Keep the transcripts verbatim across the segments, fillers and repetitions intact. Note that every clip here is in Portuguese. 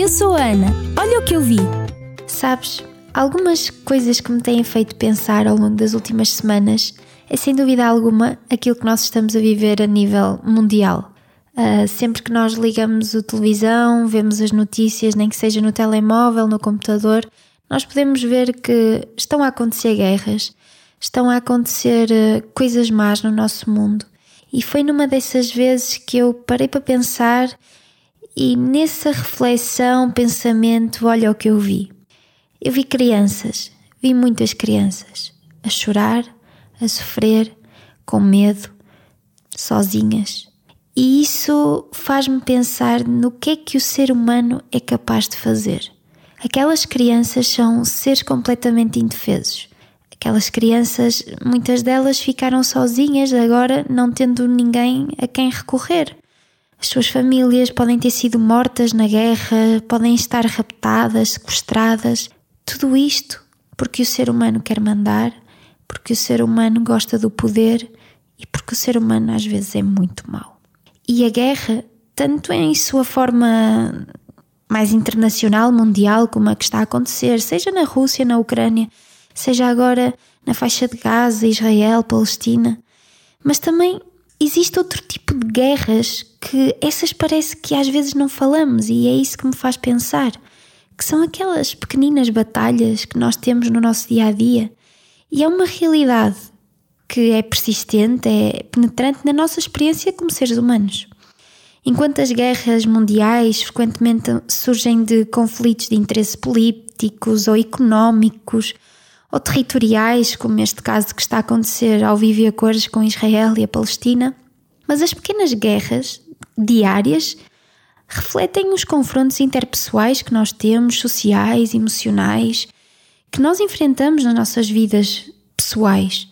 Eu sou a Ana. Olha o que eu vi. Sabes, algumas coisas que me têm feito pensar ao longo das últimas semanas é sem dúvida alguma aquilo que nós estamos a viver a nível mundial. Uh, sempre que nós ligamos a televisão, vemos as notícias, nem que seja no telemóvel, no computador, nós podemos ver que estão a acontecer guerras, estão a acontecer uh, coisas más no nosso mundo. E foi numa dessas vezes que eu parei para pensar e nessa reflexão, pensamento, olha o que eu vi. Eu vi crianças, vi muitas crianças a chorar, a sofrer, com medo, sozinhas. E isso faz-me pensar no que é que o ser humano é capaz de fazer. Aquelas crianças são seres completamente indefesos. Aquelas crianças, muitas delas ficaram sozinhas agora, não tendo ninguém a quem recorrer. As suas famílias podem ter sido mortas na guerra, podem estar raptadas, sequestradas. Tudo isto porque o ser humano quer mandar, porque o ser humano gosta do poder e porque o ser humano às vezes é muito mau. E a guerra, tanto em sua forma mais internacional, mundial, como a que está a acontecer, seja na Rússia, na Ucrânia, seja agora na faixa de Gaza, Israel, Palestina. Mas também existe outro tipo de guerras que essas parece que às vezes não falamos e é isso que me faz pensar, que são aquelas pequeninas batalhas que nós temos no nosso dia-a-dia. E é uma realidade que é persistente, é penetrante na nossa experiência como seres humanos. Enquanto as guerras mundiais frequentemente surgem de conflitos de interesse políticos ou económicos, ou territoriais, como este caso que está a acontecer ao vivo e a cores com Israel e a Palestina. Mas as pequenas guerras diárias refletem os confrontos interpessoais que nós temos, sociais, emocionais, que nós enfrentamos nas nossas vidas pessoais.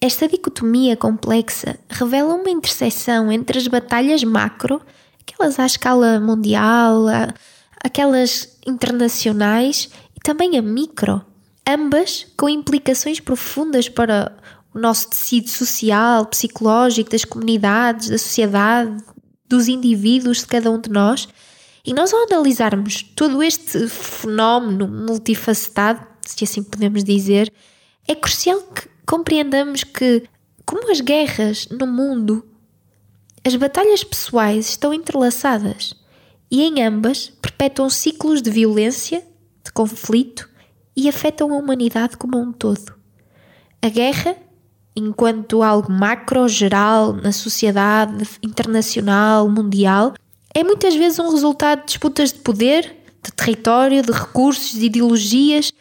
Esta dicotomia complexa revela uma interseção entre as batalhas macro, aquelas à escala mundial, aquelas internacionais, e também a micro, ambas com implicações profundas para o nosso tecido social, psicológico, das comunidades, da sociedade, dos indivíduos, de cada um de nós. E nós, ao analisarmos todo este fenómeno multifacetado, se assim podemos dizer, é crucial que compreendamos que, como as guerras no mundo, as batalhas pessoais estão entrelaçadas e em ambas perpetuam ciclos de violência, de conflito, e afetam a humanidade como um todo. A guerra, enquanto algo macro-geral na sociedade internacional, mundial, é muitas vezes um resultado de disputas de poder, de território, de recursos, de ideologias,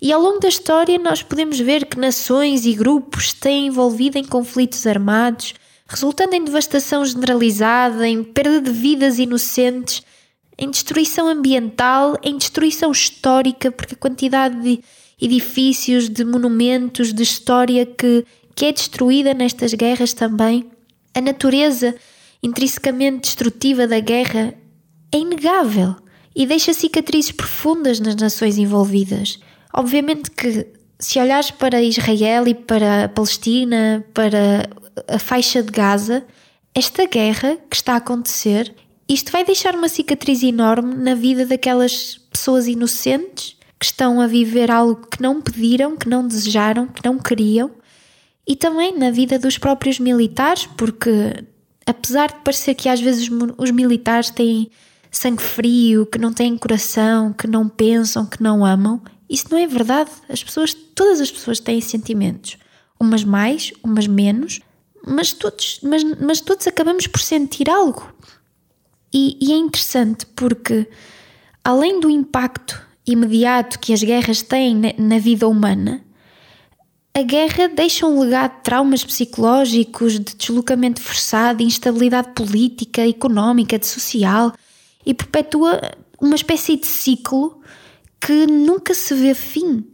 e ao longo da história nós podemos ver que nações e grupos têm envolvido em conflitos armados, resultando em devastação generalizada, em perda de vidas inocentes, em destruição ambiental, em destruição histórica, porque a quantidade de edifícios, de monumentos, de história que, que é destruída nestas guerras também. A natureza intrinsecamente destrutiva da guerra é inegável e deixa cicatrizes profundas nas nações envolvidas. Obviamente que, se olhares para Israel e para a Palestina, para a faixa de Gaza, esta guerra que está a acontecer, isto vai deixar uma cicatriz enorme na vida daquelas pessoas inocentes que estão a viver algo que não pediram, que não desejaram, que não queriam, e também na vida dos próprios militares, porque apesar de parecer que às vezes os militares têm sangue frio, que não têm coração, que não pensam, que não amam, isso não é verdade. As pessoas, todas as pessoas têm sentimentos, umas mais, umas menos, mas todos, mas, mas todos acabamos por sentir algo. E, e é interessante porque, além do impacto imediato que as guerras têm na, na vida humana, a guerra deixa um legado de traumas psicológicos, de deslocamento forçado, de instabilidade política, económica, de social, e perpetua uma espécie de ciclo que nunca se vê fim.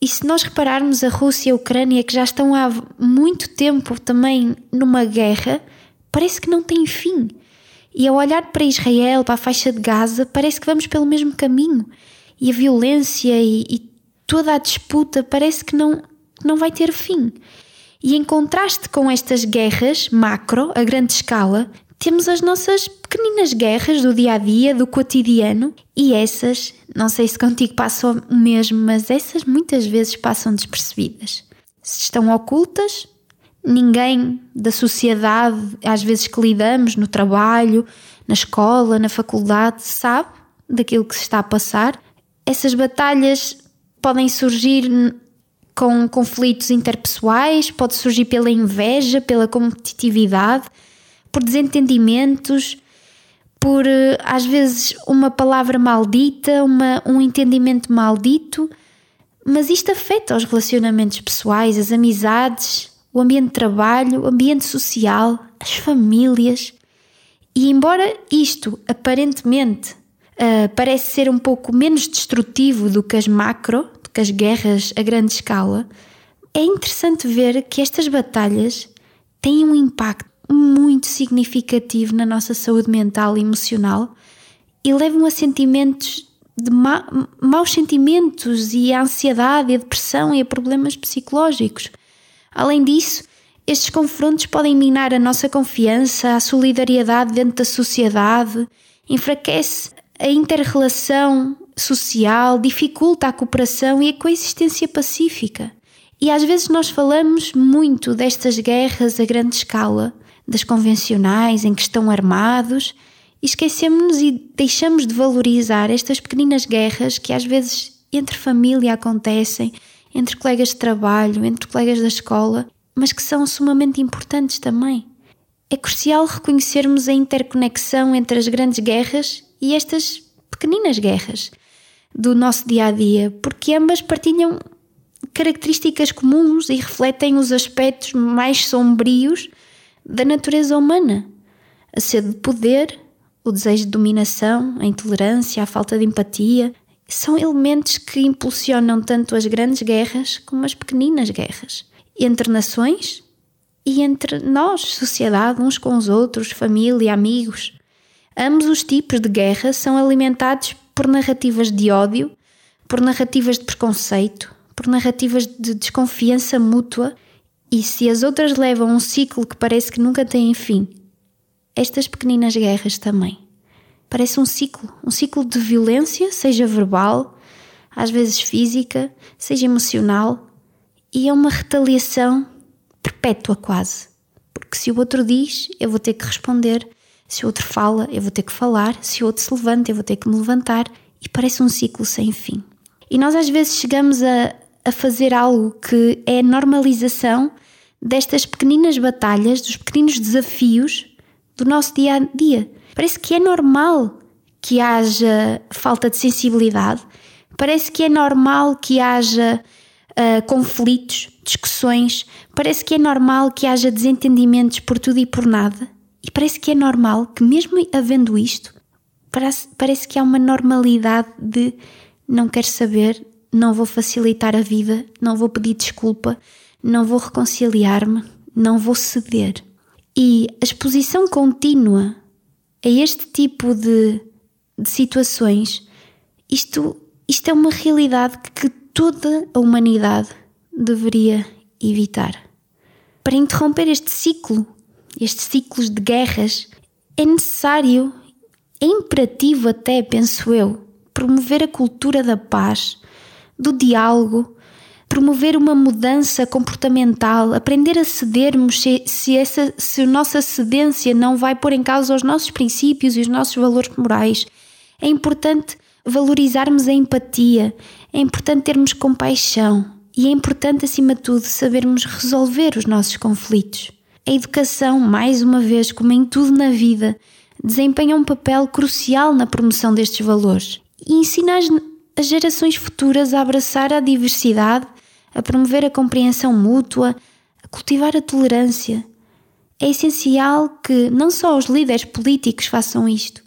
E se nós repararmos a Rússia e a Ucrânia, que já estão há muito tempo também numa guerra, parece que não tem fim. E ao olhar para Israel, para a faixa de Gaza, parece que vamos pelo mesmo caminho. E a violência e, e toda a disputa parece que não, não vai ter fim. E em contraste com estas guerras macro, a grande escala, temos as nossas pequeninas guerras do dia-a-dia, do cotidiano, e essas, não sei se contigo passam o mesmo, mas essas muitas vezes passam despercebidas. Se estão ocultas, ninguém da sociedade, às vezes que lidamos no trabalho, na escola, na faculdade, sabe daquilo que se está a passar. Essas batalhas podem surgir com conflitos interpessoais, pode surgir pela inveja, pela competitividade, por desentendimentos, por às vezes uma palavra maldita, uma, um entendimento maldito, mas isto afeta os relacionamentos pessoais, as amizades, o ambiente de trabalho, o ambiente social, as famílias. E embora isto aparentemente uh, parece ser um pouco menos destrutivo do que as macro, as guerras a grande escala, é interessante ver que estas batalhas têm um impacto muito significativo na nossa saúde mental e emocional e levam a sentimentos de ma- maus sentimentos e a ansiedade, e a depressão e a problemas psicológicos. Além disso, estes confrontos podem minar a nossa confiança, a solidariedade dentro da sociedade, enfraquece a inter-relação social, dificulta a cooperação e a coexistência pacífica. E às vezes nós falamos muito destas guerras a grande escala, das convencionais em que estão armados, e esquecemos-nos e deixamos de valorizar estas pequeninas guerras que às vezes entre família acontecem, entre colegas de trabalho, entre colegas da escola, mas que são sumamente importantes também. É crucial reconhecermos a interconexão entre as grandes guerras e estas pequeninas guerras do nosso dia-a-dia, porque ambas partilham características comuns e refletem os aspectos mais sombrios da natureza humana. A sede de poder, o desejo de dominação, a intolerância, a falta de empatia, são elementos que impulsionam tanto as grandes guerras como as pequeninas guerras, entre nações e entre nós, sociedade, uns com os outros, família, amigos. Ambos os tipos de guerra são alimentados por narrativas de ódio, por narrativas de preconceito, por narrativas de desconfiança mútua, e se as outras levam um ciclo que parece que nunca tem fim, estas pequeninas guerras também. Parece um ciclo, um ciclo de violência, seja verbal, às vezes física, seja emocional, e é uma retaliação perpétua quase, porque se o outro diz, eu vou ter que responder. Se o outro fala, eu vou ter que falar. Se o outro se levanta, eu vou ter que me levantar. E parece um ciclo sem fim. E nós às vezes chegamos a, a fazer algo que é a normalização destas pequeninas batalhas, dos pequeninos desafios do nosso dia-a-dia. Parece que é normal que haja falta de sensibilidade. Parece que é normal que haja uh, conflitos, discussões. Parece que é normal que haja desentendimentos por tudo e por nada. E parece que é normal que mesmo havendo isto, parece, parece que há uma normalidade de não quero saber, não vou facilitar a vida, não vou pedir desculpa, não vou reconciliar-me, não vou ceder. E a exposição contínua a este tipo de, de situações, isto, isto é uma realidade que toda a humanidade deveria evitar. Para interromper este ciclo, estes ciclos de guerras, é necessário, é imperativo até, penso eu, promover a cultura da paz, do diálogo, promover uma mudança comportamental, aprender a cedermos se, se, essa, se a nossa cedência não vai pôr em causa os nossos princípios e os nossos valores morais. É importante valorizarmos a empatia, é importante termos compaixão e é importante, acima de tudo, sabermos resolver os nossos conflitos. A educação, mais uma vez, como em tudo na vida, desempenha um papel crucial na promoção destes valores e ensina as, as gerações futuras a abraçar a diversidade, a promover a compreensão mútua, a cultivar a tolerância. É essencial que não só os líderes políticos façam isto,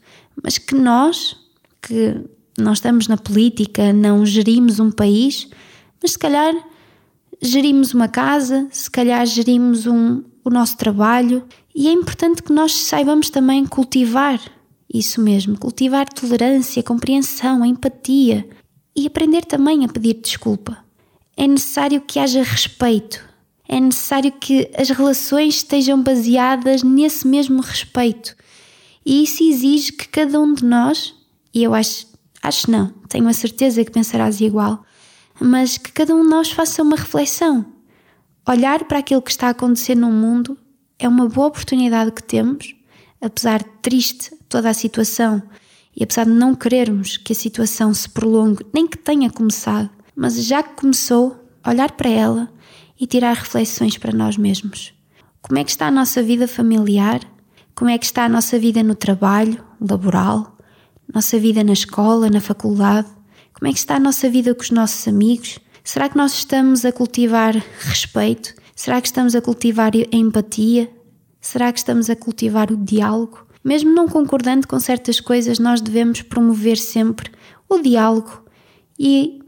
mas que nós, que não estamos na política, não gerimos um país, mas se calhar gerimos uma casa, se calhar gerimos um... o nosso trabalho, e é importante que nós saibamos também cultivar isso mesmo, cultivar tolerância, compreensão, empatia e aprender também a pedir desculpa. É necessário que haja respeito, é é necessário que as relações estejam baseadas nesse mesmo respeito. E isso exige que cada um de nós, e eu acho, acho não, tenho a certeza que pensarás igual, mas que cada um de nós faça uma reflexão. Olhar para aquilo que está a acontecer no mundo é uma boa oportunidade que temos, apesar de triste toda a situação e apesar de não querermos que a situação se prolongue, nem que tenha começado, mas já que começou, olhar para ela e tirar reflexões para nós mesmos. Como é que está a nossa vida familiar? Como é que está a nossa vida no trabalho, laboral? Nossa vida na escola, na faculdade? Como é que está a nossa vida com os nossos amigos? Será que nós estamos a cultivar respeito? Será que estamos a cultivar a empatia? Será que estamos a cultivar o diálogo? Mesmo não concordando com certas coisas, nós devemos promover sempre o diálogo e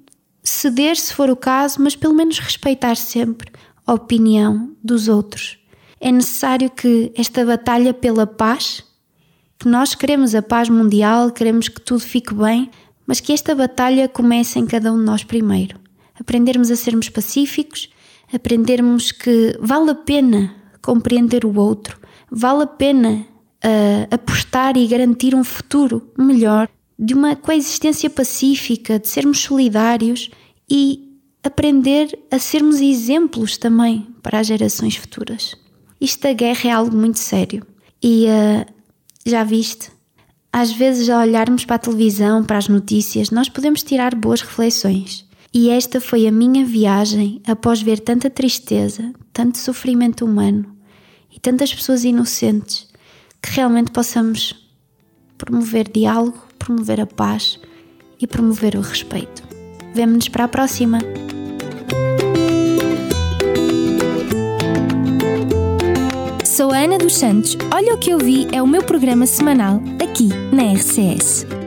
ceder se for o caso, mas pelo menos respeitar sempre a opinião dos outros. É necessário que esta batalha pela paz, que nós queremos a paz mundial, queremos que tudo fique bem, mas que esta batalha comece em cada um de nós primeiro. Aprendermos a sermos pacíficos, aprendermos que vale a pena compreender o outro, vale a pena uh, apostar e garantir um futuro melhor, de uma coexistência pacífica, de sermos solidários e aprender a sermos exemplos também para as gerações futuras. Isto da guerra é algo muito sério e uh, já viste? Às vezes, ao olharmos para a televisão, para as notícias, nós podemos tirar boas reflexões. E esta foi a minha viagem após ver tanta tristeza, tanto sofrimento humano e tantas pessoas inocentes, que realmente possamos promover diálogo, promover a paz e promover o respeito. Vemo-nos para a próxima! Sou a Ana dos Santos. Olha o que eu vi é o meu programa semanal aqui na R C S.